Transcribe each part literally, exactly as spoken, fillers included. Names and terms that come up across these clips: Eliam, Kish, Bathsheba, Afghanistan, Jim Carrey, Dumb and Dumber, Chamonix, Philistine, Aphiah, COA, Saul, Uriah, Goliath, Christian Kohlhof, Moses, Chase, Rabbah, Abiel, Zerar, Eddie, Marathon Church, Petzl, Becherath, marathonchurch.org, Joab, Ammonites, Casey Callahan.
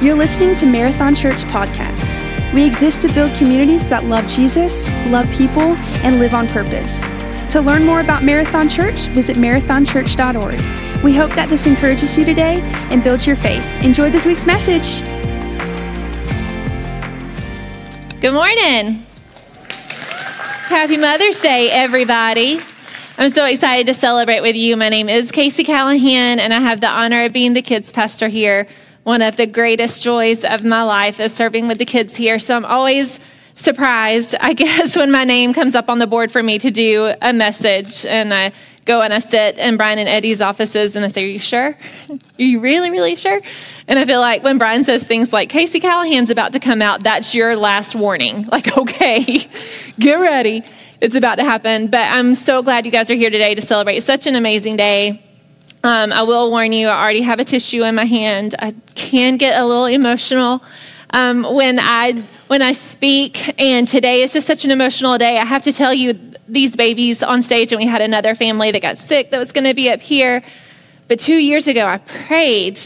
You're listening to Marathon Church Podcast. We exist to build communities that love Jesus, love people, and live on purpose. To learn more about Marathon Church, visit marathon church dot org. We hope that this encourages you today and builds your faith. Enjoy this week's message. Good morning. Happy Mother's Day, everybody. I'm so excited to celebrate with you. My name is Casey Callahan, and I have the honor of being the kids pastor here. One of the greatest joys of my life is serving with the kids here. So I'm always surprised, I guess, when my name comes up on the board for me to do a message. And I go and I sit in Brian and Eddie's offices and I say, are you sure? Are you really, really sure? And I feel like when Brian says things like, Casey Callahan's about to come out, that's your last warning. Like, okay, get ready. It's about to happen. But I'm so glad you guys are here today to celebrate such an amazing day. Um, I will warn you, I already have a tissue in my hand. I can get a little emotional um, when I when I speak, and today is just such an emotional day. I have to tell you, these babies on stage, and we had another family that got sick that was going to be up here. But two years ago, I prayed.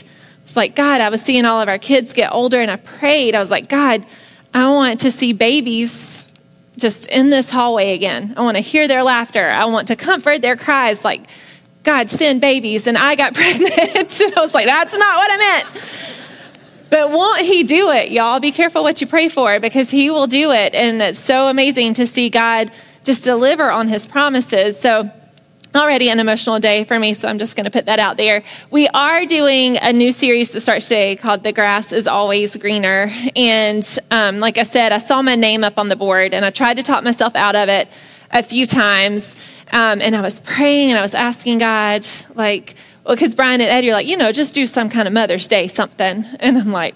It's like, God, I was seeing all of our kids get older, and I prayed. I was like, God, I want to see babies just in this hallway again. I want to hear their laughter. I want to comfort their cries, like, God, send babies. And I got pregnant. And I was like, that's not what I meant. But won't he do it, y'all? Be careful what you pray for, because he will do it. And it's so amazing to see God just deliver on his promises. So already an emotional day for me, so I'm just going to put that out there. We are doing a new series that starts today called The Grass is Always Greener. And um, like I said, I saw my name up on the board, and I tried to talk myself out of it a few times. Um, and I was praying and I was asking God, like, well, because Brian and Eddie are like, you know, just do some kind of Mother's Day something. And I'm like,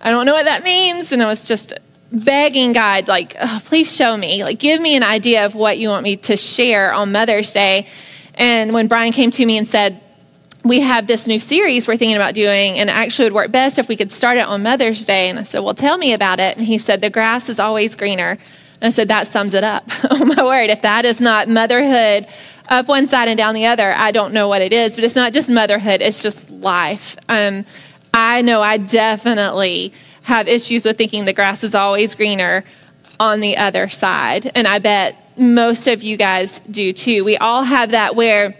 I don't know what that means. And I was just begging God, like, oh, please show me, like, give me an idea of what you want me to share on Mother's Day. And when Brian came to me and said, we have this new series we're thinking about doing, and it actually would work best if we could start it on Mother's Day. And I said, well, tell me about it. And he said, The Grass is Always Greener. And I said, that sums it up. Oh, my word. If that is not motherhood up one side and down the other, I don't know what it is. But it's not just motherhood. It's just life. Um, I know I definitely have issues with thinking the grass is always greener on the other side. And I bet most of you guys do too. We all have that, where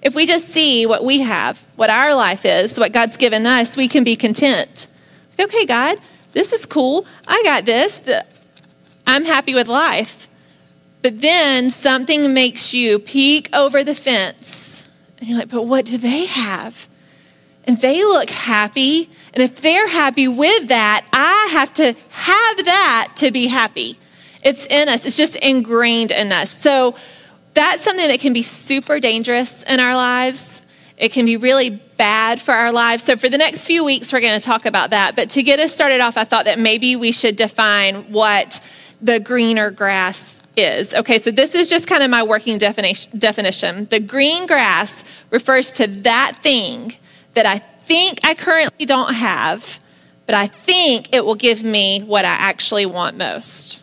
if we just see what we have, what our life is, what God's given us, we can be content. Okay, God, this is cool. I got this. The, I'm happy with life. But then something makes you peek over the fence. And you're like, but what do they have? And they look happy. And if they're happy with that, I have to have that to be happy. It's in us. It's just ingrained in us. So that's something that can be super dangerous in our lives. It can be really bad for our lives. So for the next few weeks, we're going to talk about that. But to get us started off, I thought that maybe we should define what the greener grass is. Okay, so this is just kind of my working definition. The green grass refers to that thing that I think I currently don't have, but I think it will give me what I actually want most.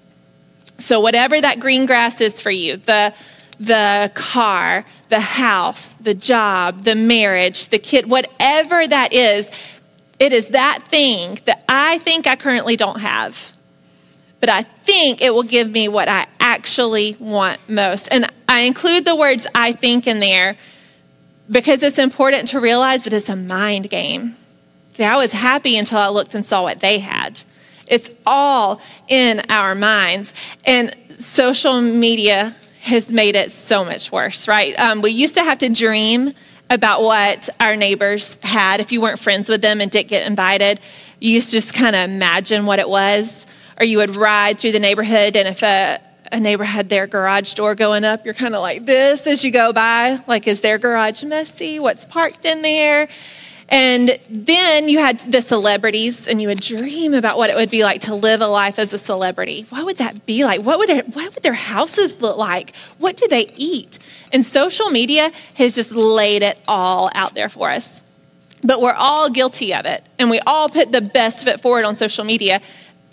So whatever that green grass is for you, the the car, the house, the job, the marriage, the kid, whatever that is, it is that thing that I think I currently don't have, but I think it will give me what I actually want most. And I include the words I think in there because it's important to realize that it's a mind game. See, I was happy until I looked and saw what they had. It's all in our minds. And social media has made it so much worse, right? Um, we used to have to dream about what our neighbors had. If you weren't friends with them and didn't get invited, you used to just kind of imagine what it was. Or you would ride through the neighborhood, and if a, a neighbor had their garage door going up, you're kind of like this as you go by. Like, is their garage messy? What's parked in there? And then you had the celebrities, and you would dream about what it would be like to live a life as a celebrity. What would that be like? What would it, what would their houses look like? What do they eat? And social media has just laid it all out there for us. But we're all guilty of it, and we all put the best foot forward on social media.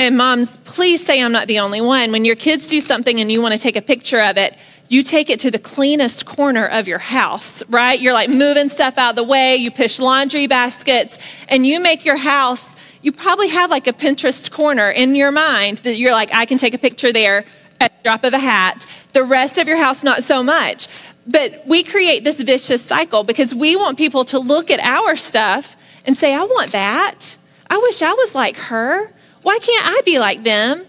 And moms, please say I'm not the only one. When your kids do something and you want to take a picture of it, you take it to the cleanest corner of your house, right? You're like moving stuff out of the way. You push laundry baskets and you make your house. You probably have like a Pinterest corner in your mind that you're like, I can take a picture there at the drop of a hat. The rest of your house, not so much. But we create this vicious cycle because we want people to look at our stuff and say, I want that. I wish I was like her. Why can't I be like them?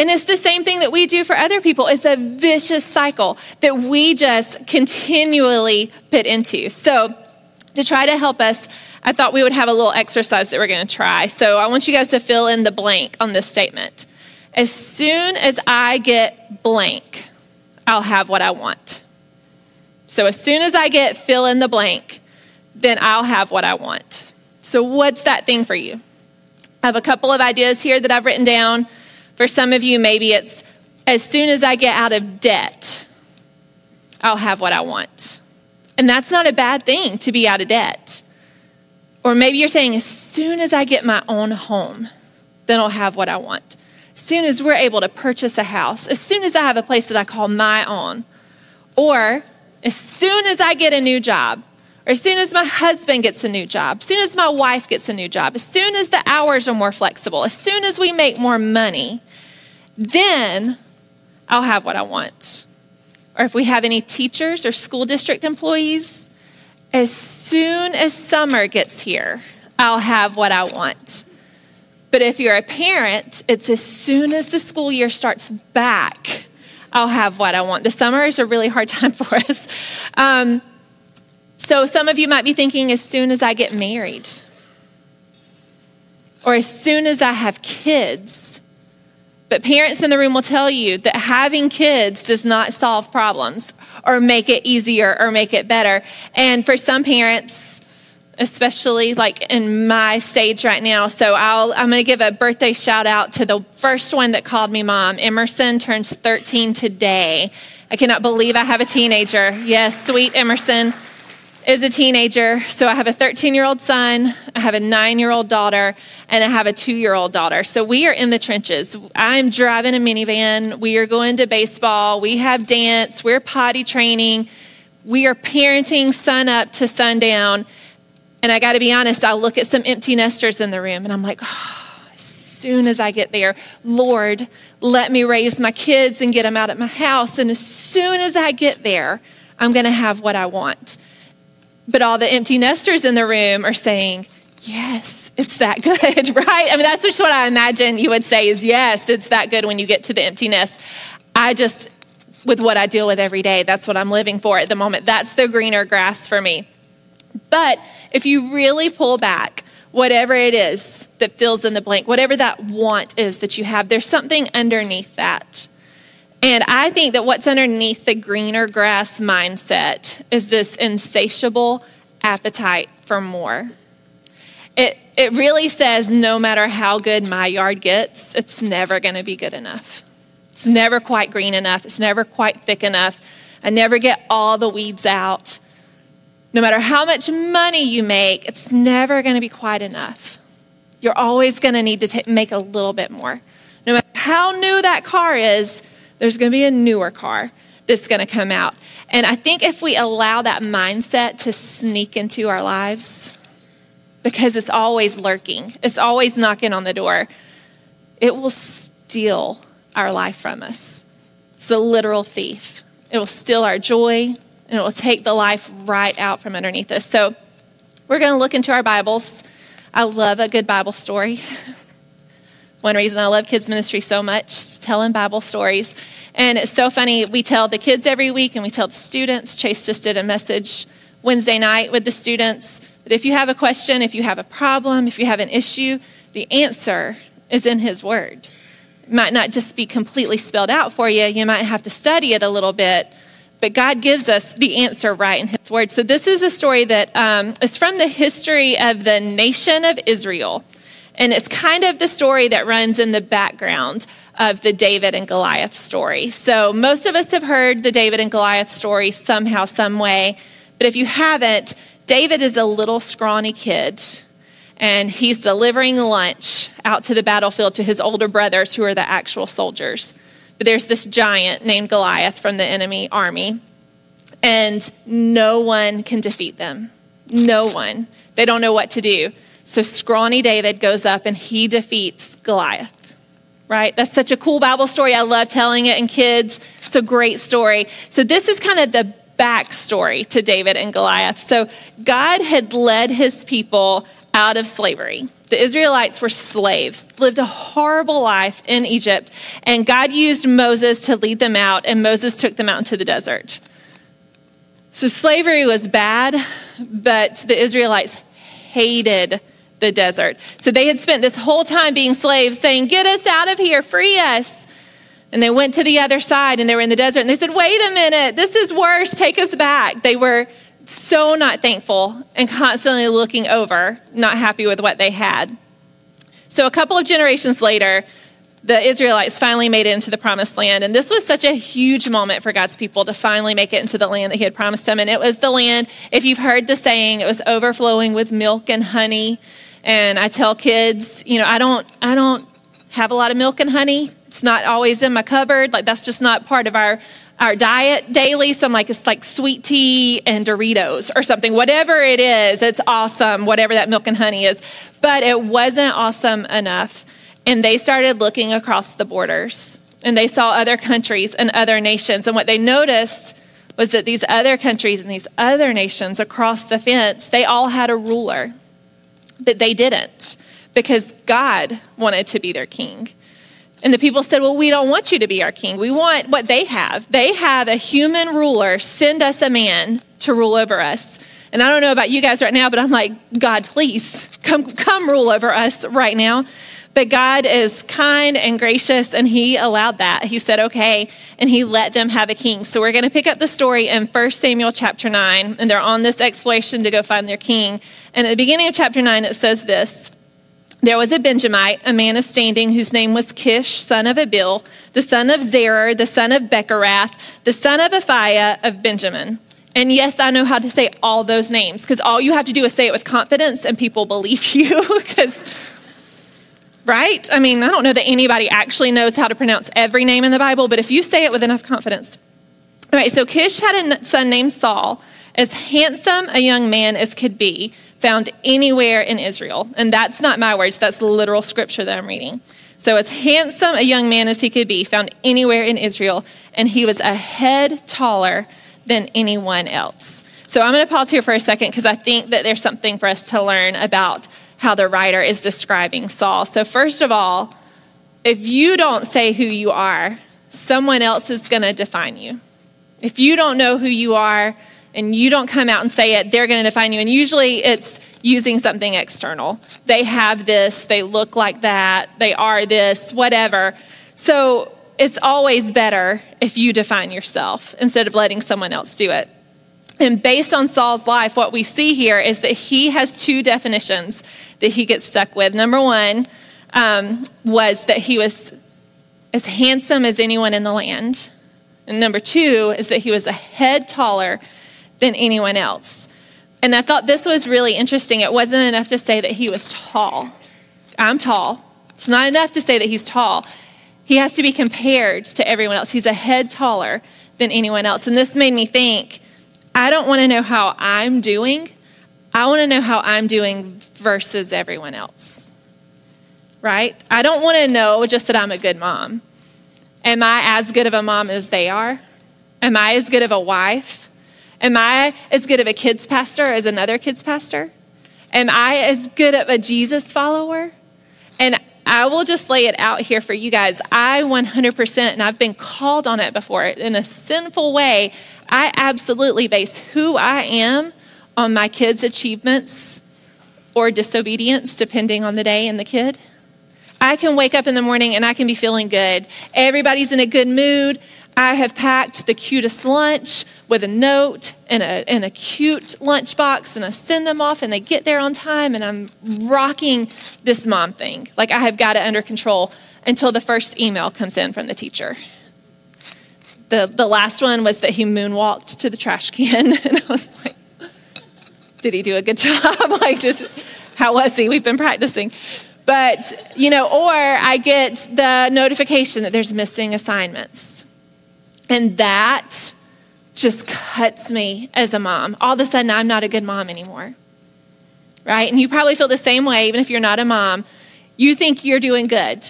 And it's the same thing that we do for other people. It's a vicious cycle that we just continually put into. So to try to help us, I thought we would have a little exercise that we're going to try. So I want you guys to fill in the blank on this statement. As soon as I get blank, I'll have what I want. So as soon as I get fill in the blank, then I'll have what I want. So what's that thing for you? I have a couple of ideas here that I've written down. For some of you, maybe it's as soon as I get out of debt, I'll have what I want. And that's not a bad thing to be out of debt. Or maybe you're saying, as soon as I get my own home, then I'll have what I want. As soon as we're able to purchase a house, as soon as I have a place that I call my own, or as soon as I get a new job, or as soon as my husband gets a new job, as soon as my wife gets a new job, as soon as the hours are more flexible, as soon as we make more money, then I'll have what I want. Or if we have any teachers or school district employees, as soon as summer gets here, I'll have what I want. But if you're a parent, it's as soon as the school year starts back, I'll have what I want. The summer is a really hard time for us. Um, so some of you might be thinking, as soon as I get married, or as soon as I have kids. But parents in the room will tell you that having kids does not solve problems or make it easier or make it better. And for some parents, especially like in my stage right now, so I'll, I'm going to give a birthday shout out to the first one that called me mom. Emerson turns thirteen today. I cannot believe I have a teenager. Yes, sweet Emerson is a teenager. So I have a thirteen-year-old son, I have a nine-year-old daughter, and I have a two-year-old daughter. So we are in the trenches. I'm driving a minivan. We are going to baseball. We have dance. We're potty training. We are parenting sun up to sundown. And I got to be honest, I look at some empty nesters in the room and I'm like, oh, as soon as I get there, Lord, let me raise my kids and get them out of my house. And as soon as I get there, I'm going to have what I want. But all the empty nesters in the room are saying, yes, it's that good, right? I mean, that's just what I imagine you would say is, yes, it's that good when you get to the empty nest. I just, with what I deal with every day, that's what I'm living for at the moment. That's the greener grass for me. But if you really pull back, whatever it is that fills in the blank, whatever that want is that you have, there's something underneath that. And I think that what's underneath the greener grass mindset is this insatiable appetite for more. It it really says no matter how good my yard gets, it's never going to be good enough. It's never quite green enough. It's never quite thick enough. I never get all the weeds out. No matter how much money you make, it's never going to be quite enough. You're always going to need to t- make a little bit more. No matter how new that car is, there's going to be a newer car that's going to come out. And I think if we allow that mindset to sneak into our lives, because it's always lurking, it's always knocking on the door, it will steal our life from us. It's a literal thief. It will steal our joy, and it will take the life right out from underneath us. So we're going to look into our Bibles. I love a good Bible story. One reason I love kids ministry so much, telling Bible stories. And it's so funny, we tell the kids every week and we tell the students. Chase just did a message Wednesday night with the students that if you have a question, if you have a problem, if you have an issue, the answer is in his word. It might not just be completely spelled out for you. You might have to study it a little bit, but God gives us the answer right in his word. So this is a story that um, is from the history of the nation of Israel. And it's kind of the story that runs in the background of the David and Goliath story. So most of us have heard the David and Goliath story somehow, some way. But if you haven't, David is a little scrawny kid, and he's delivering lunch out to the battlefield to his older brothers who are the actual soldiers. there's this giant named Goliath from the enemy army, and no one can defeat them. No one. They don't know what to do. So scrawny David goes up and he defeats Goliath, right? That's such a cool Bible story. I love telling it, and kids, it's a great story. So this is kind of the backstory to David and Goliath. So God had led his people out of slavery. The Israelites were slaves, lived a horrible life in Egypt, and God used Moses to lead them out, and Moses took them out into the desert. So slavery was bad, but the Israelites hated the desert. So they had spent this whole time being slaves saying, get us out of here, free us. And they went to the other side and they were in the desert and they said, wait a minute, this is worse, take us back. They were so not thankful and constantly looking over, not happy with what they had. So a couple of generations later, the Israelites finally made it into the promised land. And this was such a huge moment for God's people to finally make it into the land that he had promised them. And it was the land, if you've heard the saying, it was overflowing with milk and honey. And I tell kids, you know, I don't, I don't have a lot of milk and honey. It's not always in my cupboard. Like that's just not part of our, our diet daily. So I'm like, it's like sweet tea and Doritos or something, whatever it is. It's awesome, whatever that milk and honey is. But it wasn't awesome enough. And they started looking across the borders, and they saw other countries and other nations. And what they noticed was that these other countries and these other nations across the fence, they all had a ruler, but they didn't, because God wanted to be their king. And the people said, well, we don't want you to be our king. We want what they have. They have a human ruler. Send us a man to rule over us. And I don't know about you guys right now, but I'm like, God, please come, come rule over us right now. But God is kind and gracious, and he allowed that. He said, okay, and he let them have a king. So we're going to pick up the story in First Samuel chapter nine, and they're on this exploration to go find their king. And at the beginning of chapter nine, it says this: there was a Benjamite, a man of standing, whose name was Kish, son of Abiel, the son of Zerar, the son of Becherath, the son of Aphiah of Benjamin. And yes, I know how to say all those names, because all you have to do is say it with confidence, and people believe you, because... right? I mean, I don't know that anybody actually knows how to pronounce every name in the Bible, but if you say it with enough confidence. All right, so Kish had a son named Saul, as handsome a young man as could be, found anywhere in Israel. And that's not my words, that's the literal scripture that I'm reading. So as handsome a young man as he could be, found anywhere in Israel, and he was a head taller than anyone else. So I'm going to pause here for a second, because I think that there's something for us to learn about how the writer is describing Saul. So first of all, if you don't say who you are, someone else is going to define you. If you don't know who you are and you don't come out and say it, they're going to define you. And usually it's using something external. They have this, they look like that, they are this, whatever. So it's always better if you define yourself instead of letting someone else do it. And based on Saul's life, what we see here is that he has two definitions that he gets stuck with. Number one um, was that he was as handsome as anyone in the land. And number two is that he was a head taller than anyone else. And I thought this was really interesting. It wasn't enough to say that he was tall. I'm tall. It's not enough to say that he's tall. He has to be compared to everyone else. He's a head taller than anyone else. And this made me think, I don't want to know how I'm doing. I want to know how I'm doing versus everyone else, right? I don't want to know just that I'm a good mom. Am I as good of a mom as they are? Am I as good of a wife? Am I as good of a kids pastor as another kids pastor? Am I as good of a Jesus follower? And I will just lay it out here for you guys. I one hundred percent, and I've been called on it before, in a sinful way, I absolutely base who I am on my kids' achievements or disobedience, depending on the day and the kid. I can wake up in the morning and I can be feeling good. Everybody's in a good mood. I have packed the cutest lunch with a note and a, and a cute lunchbox, and I send them off and they get there on time, and I'm rocking this mom thing. Like I have got it under control until the first email comes in from the teacher. The, the last one was that he moonwalked to the trash can, and I was like, did he do a good job? Like, did, how was he? We've been practicing. But, you know, or I get the notification that there's missing assignments. And that just cuts me as a mom. All of a sudden, I'm not a good mom anymore, right? And you probably feel the same way, even if you're not a mom. You think you're doing good.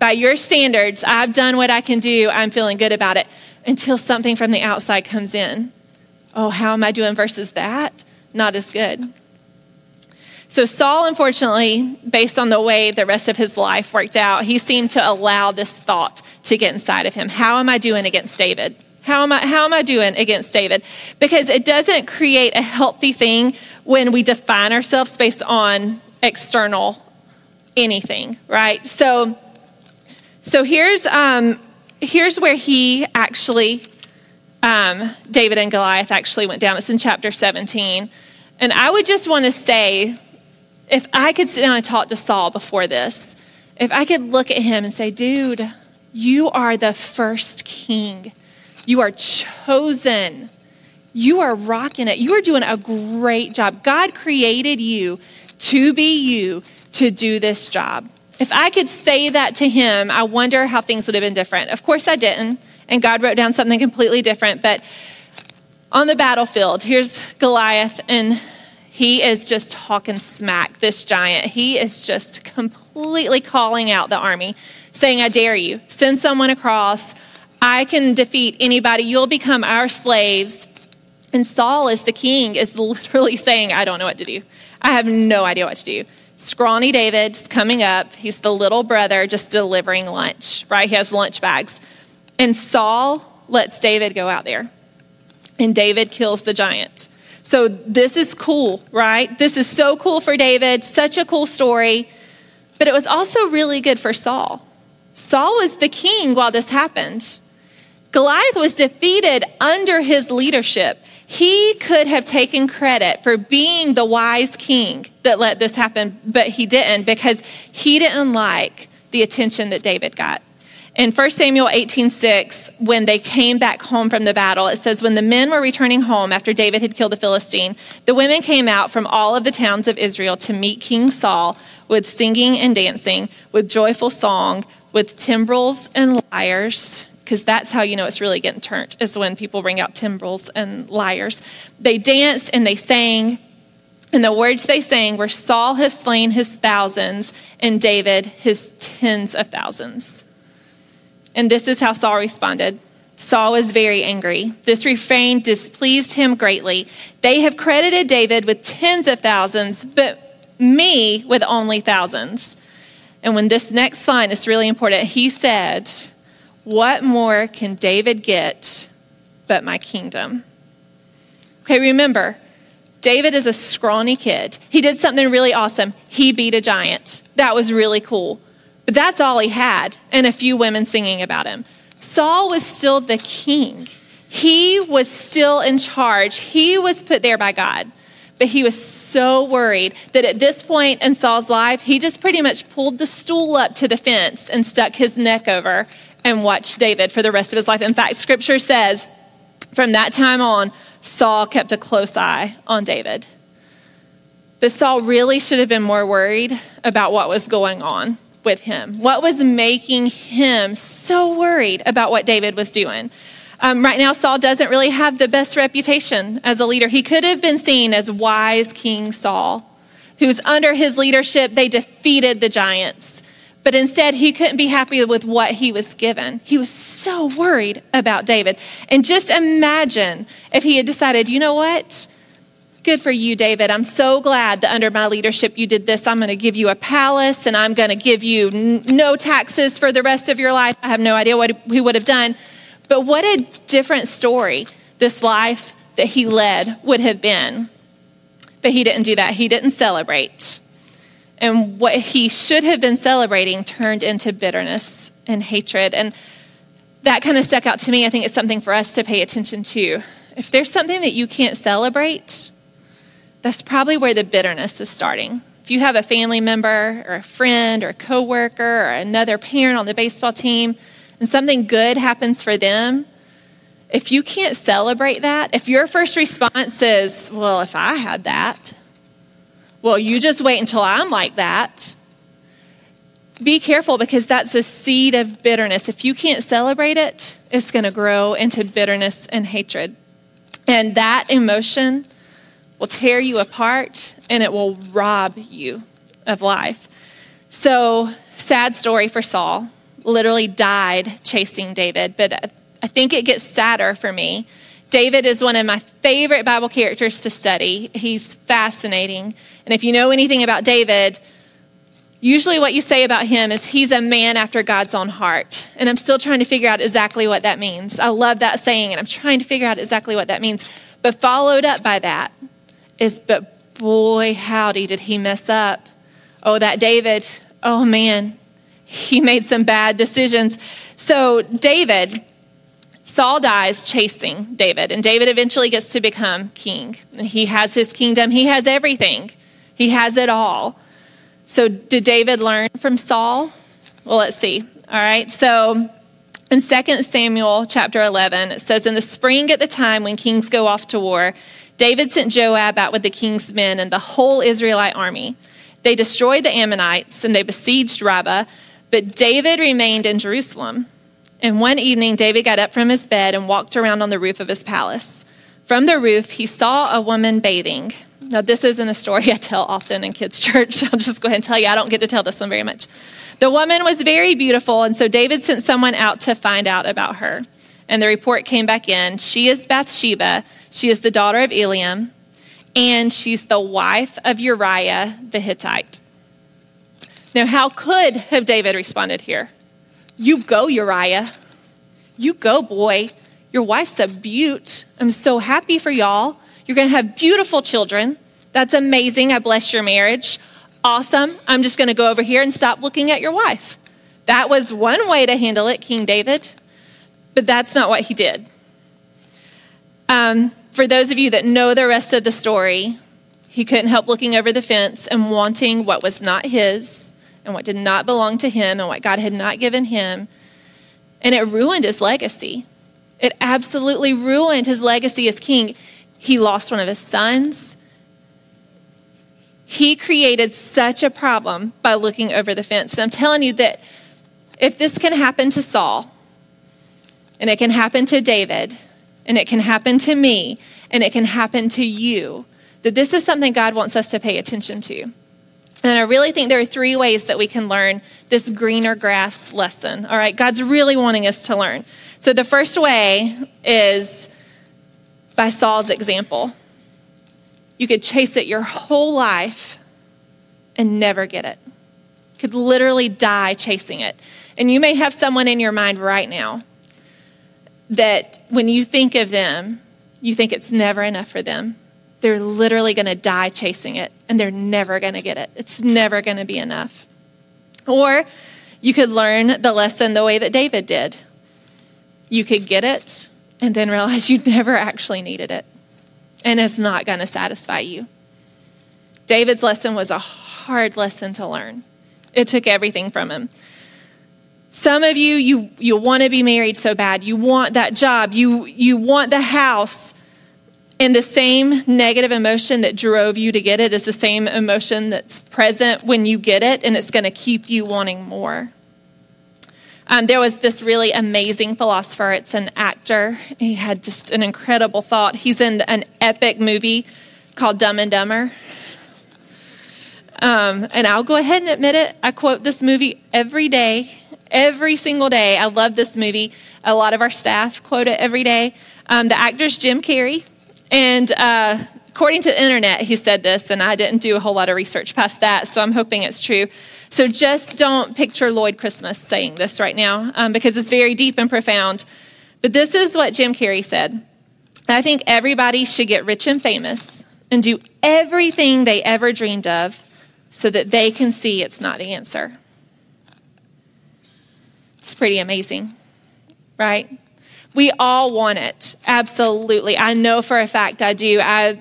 By your standards, I've done what I can do. I'm feeling good about it until something from the outside comes in. Oh, how am I doing versus that? Not as good. So Saul, unfortunately, based on the way the rest of his life worked out, he seemed to allow this thought to get inside of him. How am I doing against David? How am I, how am I doing against David? Because it doesn't create a healthy thing when we define ourselves based on external anything, right? So, so here's, um, here's where he actually, um, David and Goliath actually went down. It's in chapter seventeen. And I would just want to say, if I could sit down and talk to Saul before this, if I could look at him and say, dude, you are the first king. You are chosen. You are rocking it. You are doing a great job. God created you to be you, to do this job. If I could say that to him, I wonder how things would have been different. Of course I didn't, and God wrote down something completely different, but on the battlefield, here's Goliath, and he is just talking smack, this giant. He is just completely calling out the army, saying, I dare you. Send someone across. I can defeat anybody. You'll become our slaves. And Saul, as the king, is literally saying, I don't know what to do. I have no idea what to do. Scrawny David's coming up. He's the little brother just delivering lunch, right? He has lunch bags. And Saul lets David go out there. And David kills the giant. So this is cool, right? This is so cool for David, such a cool story. But it was also really good for Saul. Saul was the king while this happened. Goliath was defeated under his leadership. He could have taken credit for being the wise king that let this happen, but he didn't because he didn't like the attention that David got. In First Samuel eighteen six, when they came back home from the battle, it says, when the men were returning home after David had killed the Philistine, the women came out from all of the towns of Israel to meet King Saul with singing and dancing, with joyful song, with timbrels and lyres, because that's how you know it's really getting turned, is when people bring out timbrels and lyres. They danced and they sang, and the words they sang were, Saul has slain his thousands and David his tens of thousands. And this is how Saul responded. Saul was very angry. This refrain displeased him greatly. They have credited David with tens of thousands, but me with only thousands. And when this next line is really important, he said, what more can David get but my kingdom? Okay, remember, David is a scrawny kid. He did something really awesome. He beat a giant. That was really cool. But that's all he had, and a few women singing about him. Saul was still the king. He was still in charge. He was put there by God. But he was so worried that at this point in Saul's life, he just pretty much pulled the stool up to the fence and stuck his neck over and watched David for the rest of his life. In fact, scripture says, from that time on, Saul kept a close eye on David. But Saul really should have been more worried about what was going on with him. What was making him so worried about what David was doing? Um, right now, Saul doesn't really have the best reputation as a leader. He could have been seen as wise King Saul, who's under his leadership, they defeated the giants. But instead, he couldn't be happy with what he was given. He was so worried about David. And just imagine if he had decided, you know what? Good for you, David. I'm so glad that under my leadership you did this. I'm going to give you a palace and I'm going to give you n- no taxes for the rest of your life. I have no idea what he would have done. But what a different story this life that he led would have been. But he didn't do that. He didn't celebrate. And what he should have been celebrating turned into bitterness and hatred. And that kind of stuck out to me. I think it's something for us to pay attention to. If there's something that you can't celebrate, that's probably where the bitterness is starting. If you have a family member or a friend or a coworker or another parent on the baseball team and something good happens for them, if you can't celebrate that, if your first response is, well, if I had that, well, you just wait until I'm like that, be careful, because that's a seed of bitterness. If you can't celebrate it, it's going to grow into bitterness and hatred. And that emotion will tear you apart, and it will rob you of life. So, sad story for Saul. Literally died chasing David, but I think it gets sadder for me. David is one of my favorite Bible characters to study. He's fascinating. And if you know anything about David, usually what you say about him is he's a man after God's own heart. And I'm still trying to figure out exactly what that means. I love that saying, and I'm trying to figure out exactly what that means. But followed up by that is, but boy, howdy, did he mess up. Oh, that David, oh man, he made some bad decisions. So David, Saul dies chasing David, and David eventually gets to become king. He has his kingdom. He has everything. He has it all. So did David learn from Saul? Well, let's see. All right. So in Second Samuel chapter eleven, it says, in the spring at the time when kings go off to war, David sent Joab out with the king's men and the whole Israelite army. They destroyed the Ammonites and they besieged Rabbah, but David remained in Jerusalem. And one evening, David got up from his bed and walked around on the roof of his palace. From the roof, he saw a woman bathing. Now, this isn't a story I tell often in kids' church. I'll just go ahead and tell you. I don't get to tell this one very much. The woman was very beautiful, and so David sent someone out to find out about her. And the report came back in. She is Bathsheba. She is the daughter of Eliam, and she's the wife of Uriah the Hittite. Now, how could have David responded here? You go, Uriah. You go, boy. Your wife's a beaut. I'm so happy for y'all. You're going to have beautiful children. That's amazing. I bless your marriage. Awesome. I'm just going to go over here and stop looking at your wife. That was one way to handle it, King David. But that's not what he did. Um, for those of you that know the rest of the story, he couldn't help looking over the fence and wanting what was not his, and what did not belong to him, and what God had not given him. And it ruined his legacy. It absolutely ruined his legacy as king. He lost one of his sons. He created such a problem by looking over the fence. And I'm telling you that if this can happen to Saul, and it can happen to David, and it can happen to me, and it can happen to you, that this is something God wants us to pay attention to. And I really think there are three ways that we can learn this greener grass lesson. All right, God's really wanting us to learn. So the first way is by Saul's example. You could chase it your whole life and never get it. You could literally die chasing it. And you may have someone in your mind right now that when you think of them, you think it's never enough for them. They're literally going to die chasing it, and they're never going to get it. It's never going to be enough. Or you could learn the lesson the way that David did. You could get it and then realize you never actually needed it, and it's not going to satisfy you. David's lesson was a hard lesson to learn. It took everything from him. Some of you, you, you want to be married so bad. You want that job. You, you want the house. And the same negative emotion that drove you to get it is the same emotion that's present when you get it, and it's going to keep you wanting more. Um, there was this really amazing philosopher. It's an actor. He had just an incredible thought. He's in an epic movie called Dumb and Dumber. Um, and I'll go ahead and admit it. I quote this movie every day, every single day. I love this movie. A lot of our staff quote it every day. Um, the actor's Jim Carrey. And uh, according to the internet, he said this, and I didn't do a whole lot of research past that, so I'm hoping it's true. So just don't picture Lloyd Christmas saying this right now, um, because it's very deep and profound. But this is what Jim Carrey said. I think everybody should get rich and famous and do everything they ever dreamed of so that they can see it's not the answer. It's pretty amazing, right? We all want it, absolutely. I know for a fact I do. I,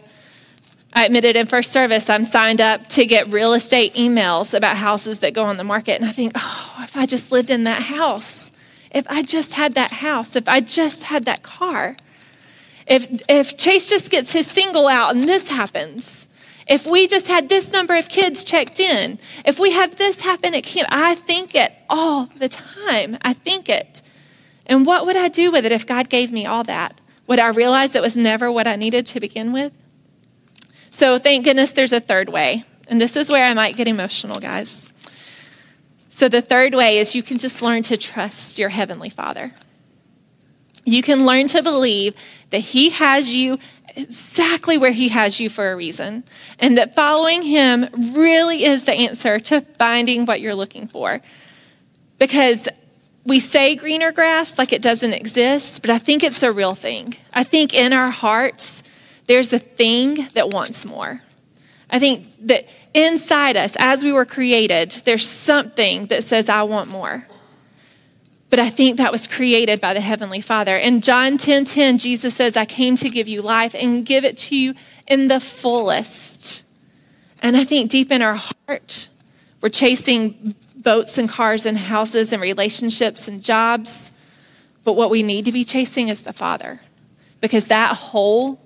I admitted in first service, I'm signed up to get real estate emails about houses that go on the market. And I think, oh, if I just lived in that house, if I just had that house, if I just had that car, if if Chase just gets his single out and this happens, If we just had this number of kids checked in, if we had this happen at camp, I think it all the time. I think it. And what would I do with it if God gave me all that? Would I realize it was never what I needed to begin with? So thank goodness there's a third way. And this is where I might get emotional, guys. So the third way is you can just learn to trust your Heavenly Father. You can learn to believe that He has you exactly where He has you for a reason, and that following Him really is the answer to finding what you're looking for. Because we say greener grass like it doesn't exist, but I think it's a real thing. I think in our hearts, there's a thing that wants more. I think that inside us, as we were created, there's something that says, I want more. But I think that was created by the Heavenly Father. In John ten ten, Jesus says, I came to give you life and give it to you in the fullest. And I think deep in our heart, we're chasing boats and cars and houses and relationships and jobs. But what we need to be chasing is the Father, because that hole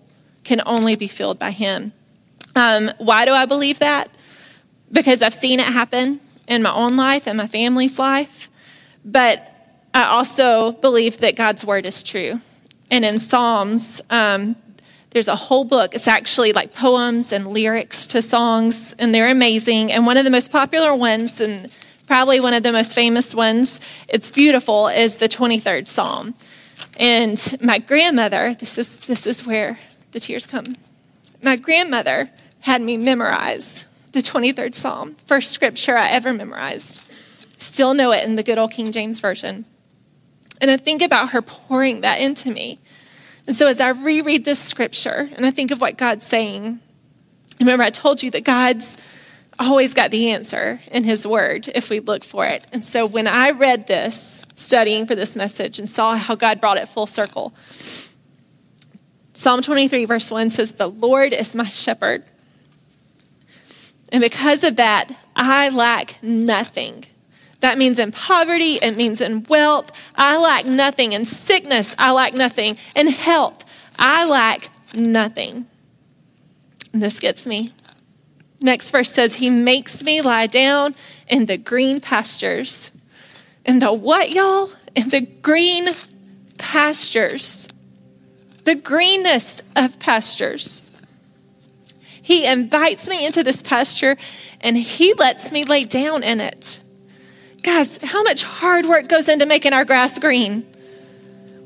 can only be filled by Him. Um, why do I believe that? Because I've seen it happen in my own life and my family's life. But I also believe that God's word is true. And in Psalms, um, there's a whole book. It's actually like poems and lyrics to songs, and they're amazing. And one of the most popular ones, and probably one of the most famous ones, it's beautiful, is the twenty-third Psalm. And my grandmother, this is this is where the tears come. My grandmother had me memorize the twenty-third Psalm, first scripture I ever memorized. Still know it in the good old King James Version. And I think about her pouring that into me. And so as I reread this scripture and I think of what God's saying, remember I told you that God's always got the answer in His word if we look for it. And so when I read this, studying for this message, and saw how God brought it full circle, Psalm twenty-three verse one says, the Lord is my shepherd. And because of that, I lack nothing. That means in poverty, it means in wealth, I lack nothing. In sickness, I lack nothing. In health, I lack nothing. And this gets me. Next verse says, He makes me lie down in the green pastures. In the what, y'all? In the green pastures. The greenest of pastures. He invites me into this pasture and He lets me lay down in it. Guys, how much hard work goes into making our grass green?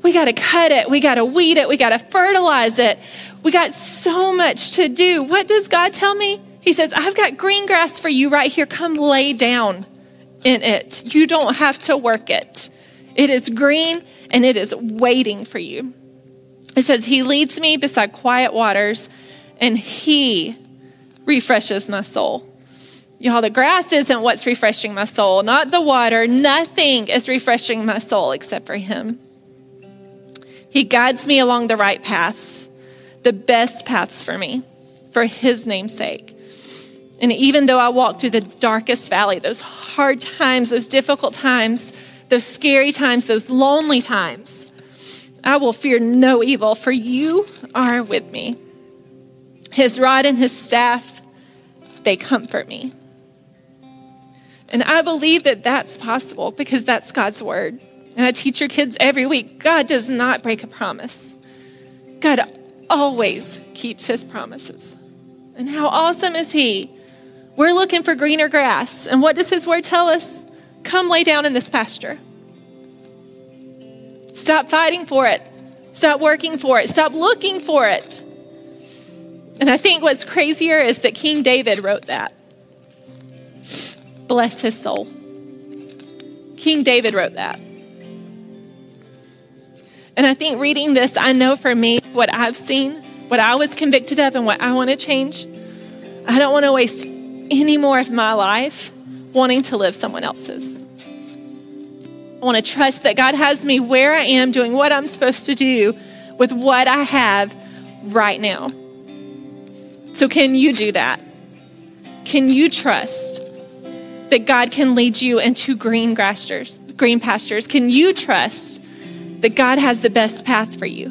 We got to cut it. We got to weed it. We got to fertilize it. We got so much to do. What does God tell me? He says, I've got green grass for you right here. Come lay down in it. You don't have to work it. It is green and it is waiting for you. It says, He leads me beside quiet waters, and He refreshes my soul. Y'all, the grass isn't what's refreshing my soul, not the water. Nothing is refreshing my soul except for Him. He guides me along the right paths, the best paths for me, for His name's sake. And even though I walk through the darkest valley, those hard times, those difficult times, those scary times, those lonely times, I will fear no evil, for You are with me. His rod and His staff, they comfort me. And I believe that that's possible because that's God's word. And I teach your kids every week, God does not break a promise. God always keeps His promises. And how awesome is He? We're looking for greener grass. And what does His word tell us? Come lay down in this pasture. Stop fighting for it. Stop working for it. Stop looking for it. And I think what's crazier is that King David wrote that. Bless his soul. King David wrote that. And I think reading this, I know for me, what I've seen, what I was convicted of, and what I want to change. I don't want to waste any more of my life wanting to live someone else's. I want to trust that God has me where I am, doing what I'm supposed to do with what I have right now. So can you do that? Can you trust that God can lead you into green pastures? Green pastures? Can you trust that God has the best path for you?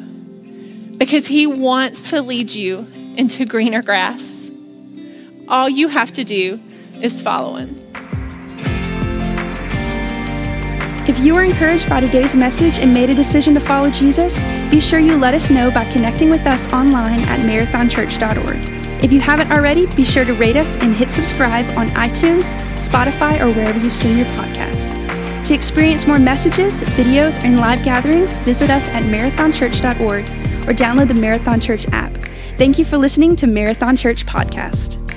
Because He wants to lead you into greener grass. All you have to do is follow him. If you were encouraged by today's message and made a decision to follow Jesus, be sure you let us know by connecting with us online at marathon church dot org. If you haven't already, be sure to rate us and hit subscribe on iTunes, Spotify, or wherever you stream your podcast. To experience more messages, videos, and live gatherings, visit us at marathon church dot org or download the Marathon Church app. Thank you for listening to Marathon Church Podcast.